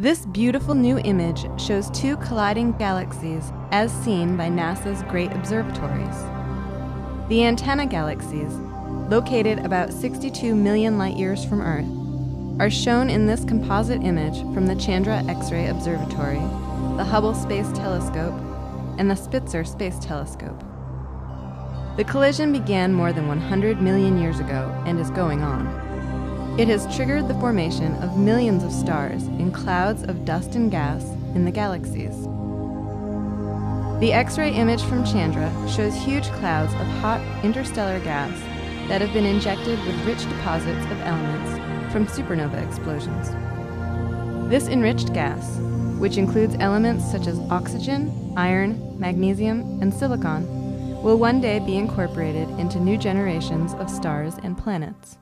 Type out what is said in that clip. This beautiful new image shows two colliding galaxies as seen by NASA's Great Observatories. The Antennae galaxies, located about 62 million light-years from Earth, are shown in this composite image from the Chandra X-ray Observatory, the Hubble Space Telescope, and the Spitzer Space Telescope. The collision began more than 100 million years ago and is going on. It has triggered the formation of millions of stars and clouds of dust and gas in the galaxies. The X-ray image from Chandra shows huge clouds of hot interstellar gas that have been injected with rich deposits of elements from supernova explosions. This enriched gas, which includes elements such as oxygen, iron, magnesium, and silicon, will one day be incorporated into new generations of stars and planets.